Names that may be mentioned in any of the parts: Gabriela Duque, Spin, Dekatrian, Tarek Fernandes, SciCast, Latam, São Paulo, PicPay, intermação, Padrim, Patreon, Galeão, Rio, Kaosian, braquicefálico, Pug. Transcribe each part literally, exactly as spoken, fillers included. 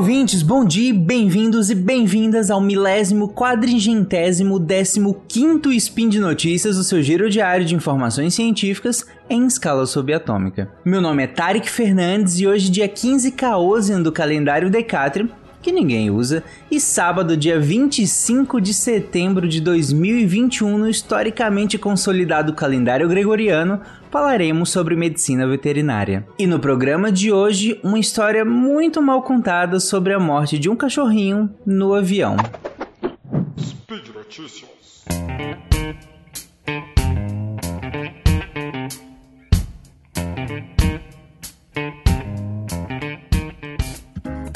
ouvintes, bom dia, bem-vindos e bem-vindas ao milésimo, quadringentésimo, décimo quinto Spin de Notícias, o seu giro diário de informações científicas em escala subatômica. Meu nome é Tarek Fernandes e hoje dia quinze Kaosian do calendário Dekatrian, que ninguém usa, e sábado, dia vinte e cinco de setembro de dois mil e vinte e um, no historicamente consolidado calendário gregoriano, falaremos sobre medicina veterinária. E no programa de hoje, uma história muito mal contada sobre a morte de um cachorrinho no avião. Speed Notícias.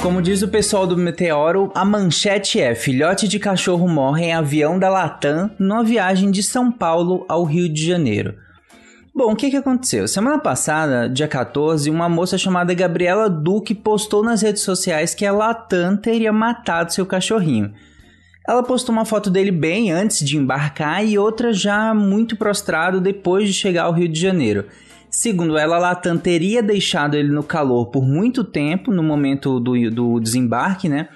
Como diz o pessoal do Meteoro, a manchete é: filhote de cachorro morre em avião da Latam numa viagem de São Paulo ao Rio de Janeiro. Bom, o que, que aconteceu? Semana passada, dia quatorze, uma moça chamada Gabriela Duque postou nas redes sociais que a Latam teria matado seu cachorrinho. Ela postou uma foto dele bem antes de embarcar e outra já muito prostrado depois de chegar ao Rio de Janeiro. Segundo ela, a Latam teria deixado ele no calor por muito tempo, no momento do, do desembarque, né?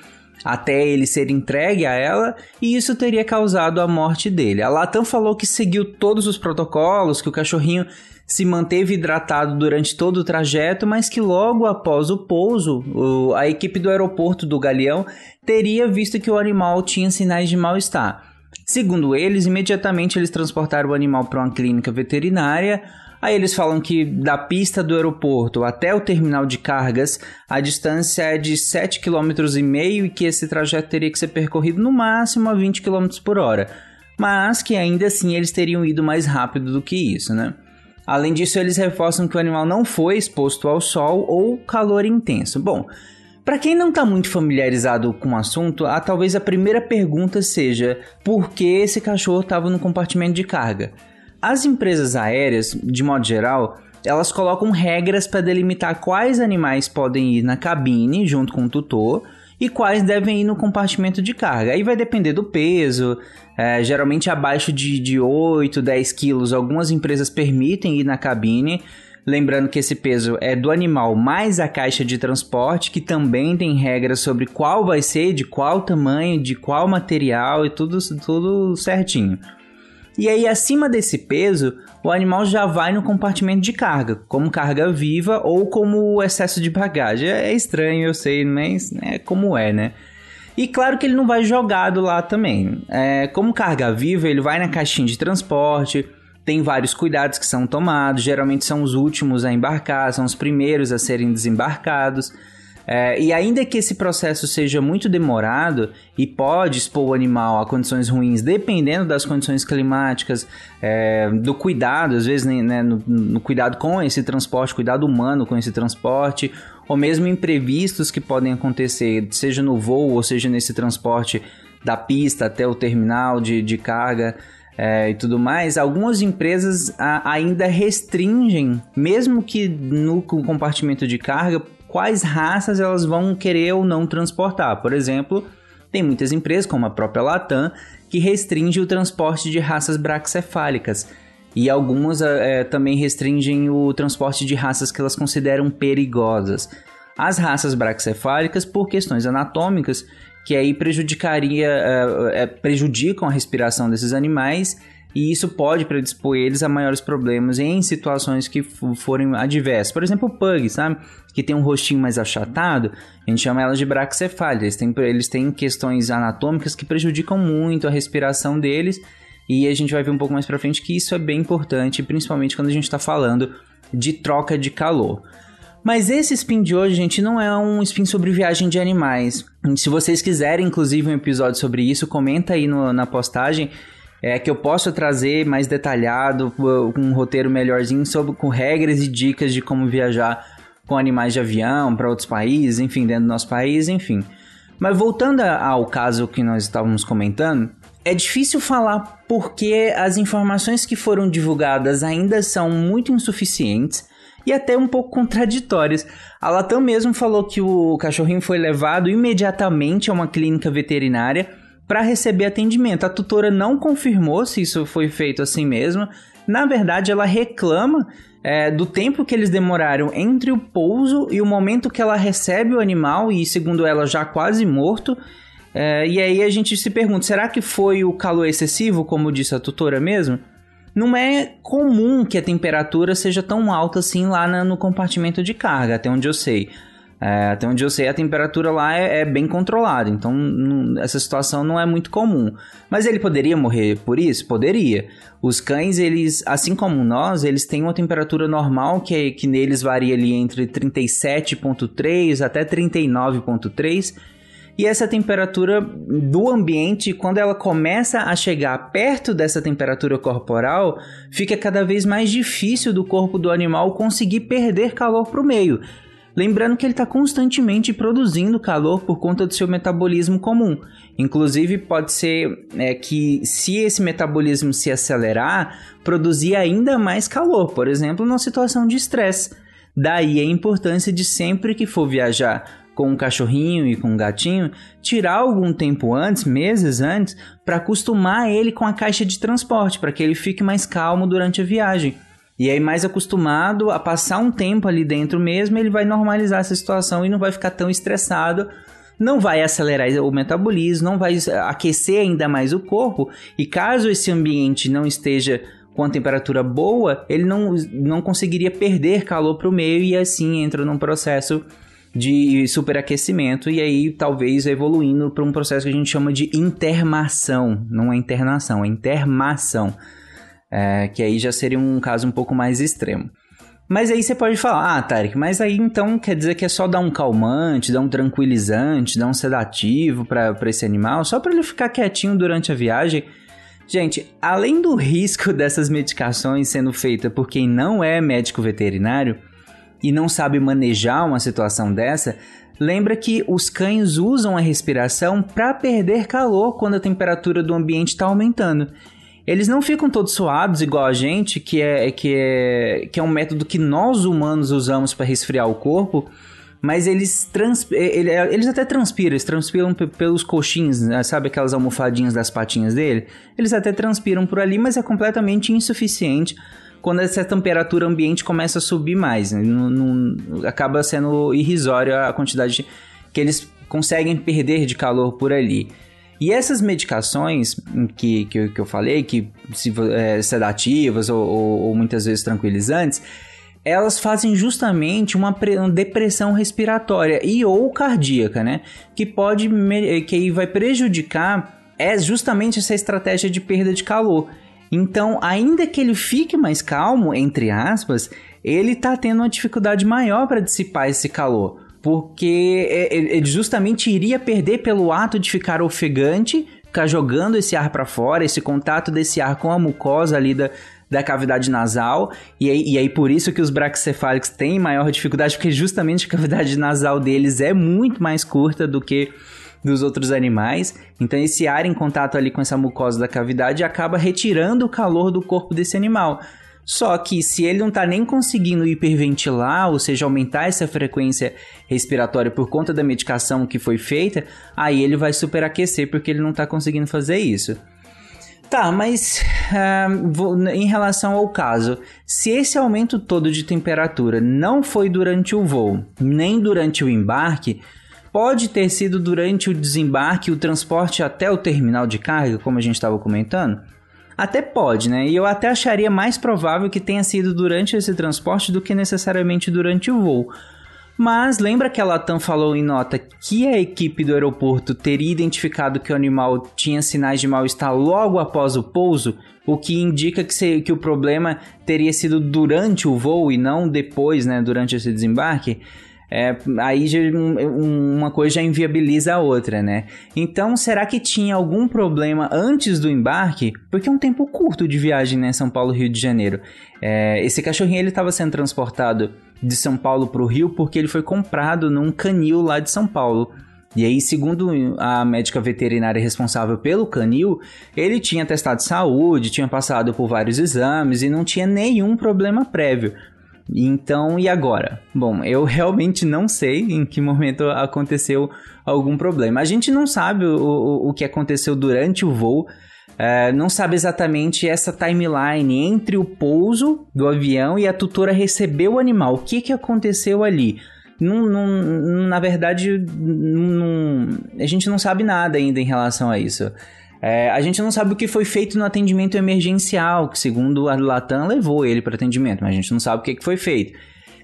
Até ele ser entregue a ela, e isso teria causado a morte dele. A Latam falou que seguiu todos os protocolos, que o cachorrinho se manteve hidratado durante todo o trajeto, mas que logo após o pouso, a equipe do aeroporto do Galeão teria visto que o animal tinha sinais de mal-estar. Segundo eles, imediatamente eles transportaram o animal para uma clínica veterinária. Aí eles falam que da pista do aeroporto até o terminal de cargas, a distância é de sete vírgula cinco quilômetros e que esse trajeto teria que ser percorrido no máximo a vinte quilômetros por hora. Mas que ainda assim eles teriam ido mais rápido do que isso, né? Além disso, eles reforçam que o animal não foi exposto ao sol ou calor intenso. Bom, para quem não está muito familiarizado com o assunto, a, talvez a primeira pergunta seja: por que esse cachorro estava no compartimento de carga? As empresas aéreas, de modo geral, elas colocam regras para delimitar quais animais podem ir na cabine junto com o tutor e quais devem ir no compartimento de carga. Aí vai depender do peso, é, geralmente abaixo de, de oito, dez quilos, algumas empresas permitem ir na cabine, lembrando que esse peso é do animal mais a caixa de transporte, que também tem regras sobre qual vai ser, de qual tamanho, de qual material e tudo, tudo certinho. E aí, acima desse peso, o animal já vai no compartimento de carga, como carga viva ou como excesso de bagagem. É estranho, eu sei, mas é como é, né? E claro que ele não vai jogado lá também. É, como carga viva, ele vai na caixinha de transporte, tem vários cuidados que são tomados, geralmente são os últimos a embarcar, são os primeiros a serem desembarcados. É, e ainda que esse processo seja muito demorado e pode expor o animal a condições ruins, dependendo das condições climáticas, é, do cuidado, às vezes, né, no, no cuidado com esse transporte, cuidado humano com esse transporte, ou mesmo imprevistos que podem acontecer, seja no voo ou seja nesse transporte da pista até o terminal de, de carga, é, e tudo mais, algumas empresas a, ainda restringem, mesmo que no compartimento de carga, quais raças elas vão querer ou não transportar. Por exemplo, tem muitas empresas, como a própria Latam, que restringe o transporte de raças braxcefálicas, e algumas é, também restringem o transporte de raças que elas consideram perigosas. As raças braxcefálicas, por questões anatômicas, que aí prejudicaria, é, é, prejudicam a respiração desses animais, e isso pode predispor eles a maiores problemas em situações que forem adversas. Por exemplo, o Pug, sabe? Que tem um rostinho mais achatado, a gente chama elas de braxcefália. Eles têm, eles têm questões anatômicas que prejudicam muito a respiração deles, e a gente vai ver um pouco mais pra frente que isso é bem importante, principalmente quando a gente está falando de troca de calor. Mas esse spin de hoje, gente, não é um spin sobre viagem de animais. Se vocês quiserem, inclusive, um episódio sobre isso, comenta aí no, na postagem, é que eu posso trazer mais detalhado, um roteiro melhorzinho sobre, com regras e dicas de como viajar com animais de avião para outros países, enfim, dentro do nosso país, enfim. Mas voltando ao caso que nós estávamos comentando, é difícil falar porque as informações que foram divulgadas ainda são muito insuficientes e até um pouco contraditórias. A Latam mesmo falou que o cachorrinho foi levado imediatamente a uma clínica veterinária para receber atendimento. A tutora não confirmou se isso foi feito assim mesmo. Na verdade, ela reclama é, do tempo que eles demoraram entre o pouso e o momento que ela recebe o animal, e segundo ela já quase morto. É, e aí a gente se pergunta, será que foi o calor excessivo, como disse a tutora mesmo? Não é comum que a temperatura seja tão alta assim lá na, no compartimento de carga, até onde eu sei. É, até onde eu sei, a temperatura lá é, é bem controlada, então não, essa situação não é muito comum. Mas ele poderia morrer por isso? Poderia. Os cães, eles, assim como nós, eles têm uma temperatura normal que, que neles varia ali entre trinta e sete vírgula três até trinta e nove vírgula três. E essa temperatura do ambiente, quando ela começa a chegar perto dessa temperatura corporal, fica cada vez mais difícil do corpo do animal conseguir perder calor para o meio. Lembrando que ele está constantemente produzindo calor por conta do seu metabolismo comum. Inclusive, pode ser é, que se esse metabolismo se acelerar, produzir ainda mais calor, por exemplo, numa situação de estresse. Daí a importância de sempre que for viajar com um cachorrinho e com um gatinho, tirar algum tempo antes, meses antes, para acostumar ele com a caixa de transporte, para que ele fique mais calmo durante a viagem. E aí, mais acostumado a passar um tempo ali dentro mesmo, ele vai normalizar essa situação e não vai ficar tão estressado, não vai acelerar o metabolismo, não vai aquecer ainda mais o corpo, e caso esse ambiente não esteja com a temperatura boa, ele não, não conseguiria perder calor para o meio, e assim entra num processo de superaquecimento, e aí talvez evoluindo para um processo que a gente chama de intermação, não é internação, é intermação, é, que aí já seria um caso um pouco mais extremo. Mas aí você pode falar, ah, Tarek, mas aí então quer dizer que é só dar um calmante, dar um tranquilizante, dar um sedativo para esse animal, só para ele ficar quietinho durante a viagem? Gente, além do risco dessas medicações sendo feitas por quem não é médico veterinário, e não sabe manejar uma situação dessa, lembra que os cães usam a respiração para perder calor quando a temperatura do ambiente está aumentando. Eles não ficam todos suados igual a gente, que é, que é, que é um método que nós humanos usamos para resfriar o corpo, mas eles, transp- eles até transpiram, eles transpiram p- pelos coxins, né? Sabe aquelas almofadinhas das patinhas dele? Eles até transpiram por ali, mas é completamente insuficiente quando essa temperatura ambiente começa a subir mais, né? não, não, acaba sendo irrisório a quantidade que eles conseguem perder de calor por ali. E essas medicações que, que, que eu falei, que se, é, sedativas ou, ou, ou muitas vezes tranquilizantes, elas fazem justamente uma, pre, uma depressão respiratória e ou cardíaca, né? Que pode, que vai prejudicar é justamente essa estratégia de perda de calor. Então, ainda que ele fique mais calmo, entre aspas, ele está tendo uma dificuldade maior para dissipar esse calor, porque ele justamente iria perder pelo ato de ficar ofegante, ficar jogando esse ar para fora, esse contato desse ar com a mucosa ali da, da cavidade nasal, e aí, e aí por isso que os braquicefálicos têm maior dificuldade, porque justamente a cavidade nasal deles é muito mais curta do que dos outros animais, então esse ar em contato ali com essa mucosa da cavidade acaba retirando o calor do corpo desse animal. Só que se ele não está nem conseguindo hiperventilar, ou seja, aumentar essa frequência respiratória por conta da medicação que foi feita, aí ele vai superaquecer porque ele não está conseguindo fazer isso. Tá, mas uh, vou, em relação ao caso, se esse aumento todo de temperatura não foi durante o voo, nem durante o embarque, pode ter sido durante o desembarque e o transporte até o terminal de carga, como a gente estava comentando? Até pode, né? E eu até acharia mais provável que tenha sido durante esse transporte do que necessariamente durante o voo. Mas lembra que a Latam falou em nota que a equipe do aeroporto teria identificado que o animal tinha sinais de mal-estar logo após o pouso, o que indica que, se, que o problema teria sido durante o voo e não depois, né? Durante esse desembarque? É, aí já, um, uma coisa já inviabiliza a outra, né? Então, será que tinha algum problema antes do embarque? Porque é um tempo curto de viagem, né? São Paulo-Rio de Janeiro. É, esse cachorrinho, ele estava sendo transportado de São Paulo para o Rio porque ele foi comprado num canil lá de São Paulo. E aí, segundo a médica veterinária responsável pelo canil, ele tinha testado saúde, tinha passado por vários exames e não tinha nenhum problema prévio. Então, e agora? Bom, eu realmente não sei em que momento aconteceu algum problema. A gente não sabe o, o, o que aconteceu durante o voo, uh, não sabe exatamente essa timeline entre o pouso do avião e a tutora receber o animal. O que, que aconteceu ali? Num, num, na verdade, num, a gente não sabe nada ainda em relação a isso. É, a gente não sabe o que foi feito no atendimento emergencial, que segundo a Latam levou ele para atendimento, mas a gente não sabe o que foi feito.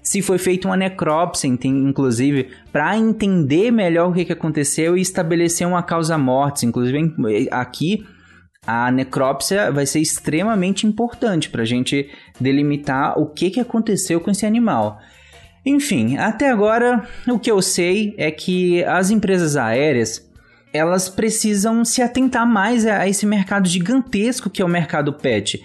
Se foi feita uma necrópsia, inclusive, para entender melhor o que aconteceu e estabelecer uma causa-mortis. Inclusive, aqui, a necrópsia vai ser extremamente importante para a gente delimitar o que aconteceu com esse animal. Enfim, até agora, o que eu sei é que as empresas aéreas, elas precisam se atentar mais a esse mercado gigantesco que é o mercado pet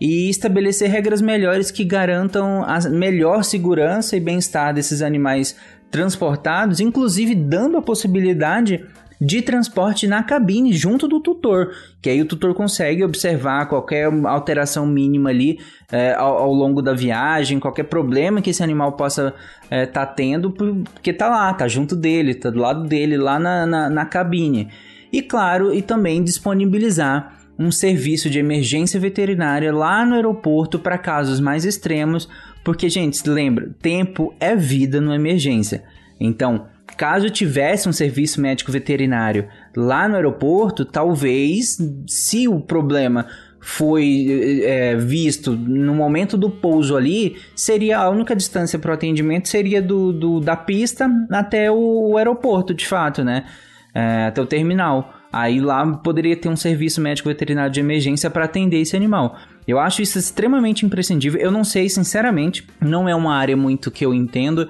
e estabelecer regras melhores que garantam a melhor segurança e bem-estar desses animais transportados, inclusive dando a possibilidade de transporte na cabine junto do tutor, que aí o tutor consegue observar qualquer alteração mínima ali é, ao, ao longo da viagem, qualquer problema que esse animal possa é, tá tendo, porque tá lá, tá junto dele, tá do lado dele, lá na, na, na cabine. E claro, e também disponibilizar um serviço de emergência veterinária lá no aeroporto para casos mais extremos, porque, gente, lembra, tempo é vida numa emergência. Então, caso tivesse um serviço médico veterinário lá no aeroporto, talvez, se o problema foi é, visto no momento do pouso ali, seria a única distância para o atendimento, seria do, do, da pista até o, o aeroporto, de fato, né? É, até o terminal. Aí lá poderia ter um serviço médico veterinário de emergência para atender esse animal. Eu acho isso extremamente imprescindível. Eu não sei, sinceramente, não é uma área muito que eu entendo.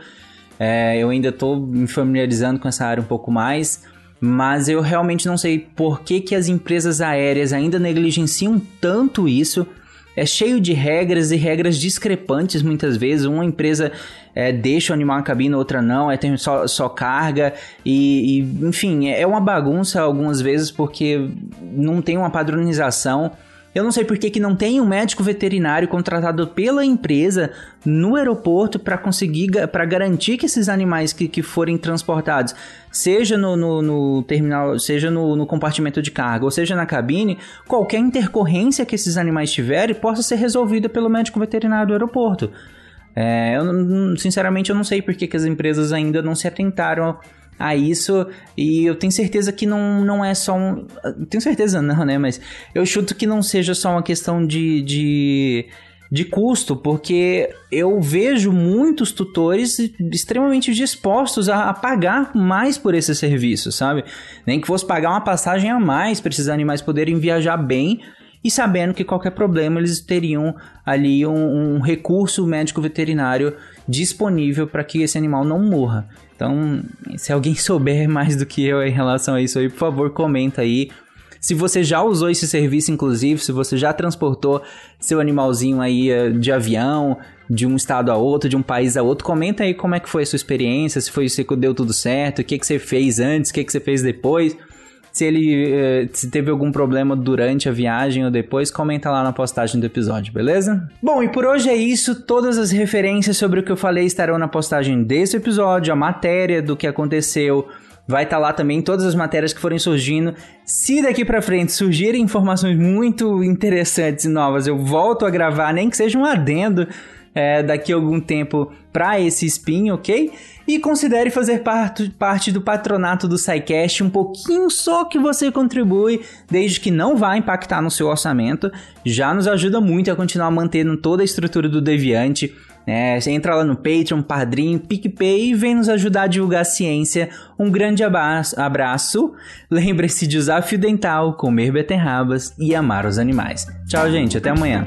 É, eu ainda estou me familiarizando com essa área um pouco mais, mas eu realmente não sei por que, que as empresas aéreas ainda negligenciam tanto isso. É cheio de regras e regras discrepantes muitas vezes. Uma empresa é, deixa o animal na cabine, outra não, é tem só, só carga e, e enfim, é uma bagunça algumas vezes porque não tem uma padronização. Eu não sei por que, que não tem um médico veterinário contratado pela empresa no aeroporto para conseguir, para garantir que esses animais que, que forem transportados, seja no, no, no terminal, seja no, no compartimento de carga, ou seja na cabine, qualquer intercorrência que esses animais tiverem possa ser resolvida pelo médico veterinário do aeroporto. É, eu, sinceramente, eu não sei por que, que as empresas ainda não se atentaram a isso, e eu tenho certeza que não, não é só um... Tenho certeza não, né? Mas eu chuto que não seja só uma questão de, de, de custo, porque eu vejo muitos tutores extremamente dispostos a, a pagar mais por esse serviço, sabe? Nem que fosse pagar uma passagem a mais para esses animais poderem viajar bem, e sabendo que qualquer problema eles teriam ali um, um recurso médico-veterinário disponível para que esse animal não morra. Então, se alguém souber mais do que eu em relação a isso aí, por favor, comenta aí. Se você já usou esse serviço, inclusive, se você já transportou seu animalzinho aí de avião, de um estado a outro, de um país a outro, comenta aí como é que foi a sua experiência, se foi se deu tudo certo, o que, que você fez antes, o que, que você fez depois, se ele se teve algum problema durante a viagem ou depois, comenta lá na postagem do episódio, beleza? Bom, e por hoje é isso. Todas as referências sobre o que eu falei estarão na postagem desse episódio, a matéria do que aconteceu vai estar lá também, todas as matérias que forem surgindo. Se daqui pra frente surgirem informações muito interessantes e novas, eu volto a gravar, nem que seja um adendo é, daqui a algum tempo para esse spin, ok? E considere fazer parte, parte do patronato do SciCast, um pouquinho só que você contribui, desde que não vá impactar no seu orçamento, já nos ajuda muito a continuar mantendo toda a estrutura do Deviante. É, você entra lá no Patreon, Padrim, PicPay e vem nos ajudar a divulgar a ciência. Um grande abraço, lembre-se de usar fio dental, comer beterrabas e amar os animais. Tchau, gente, até amanhã.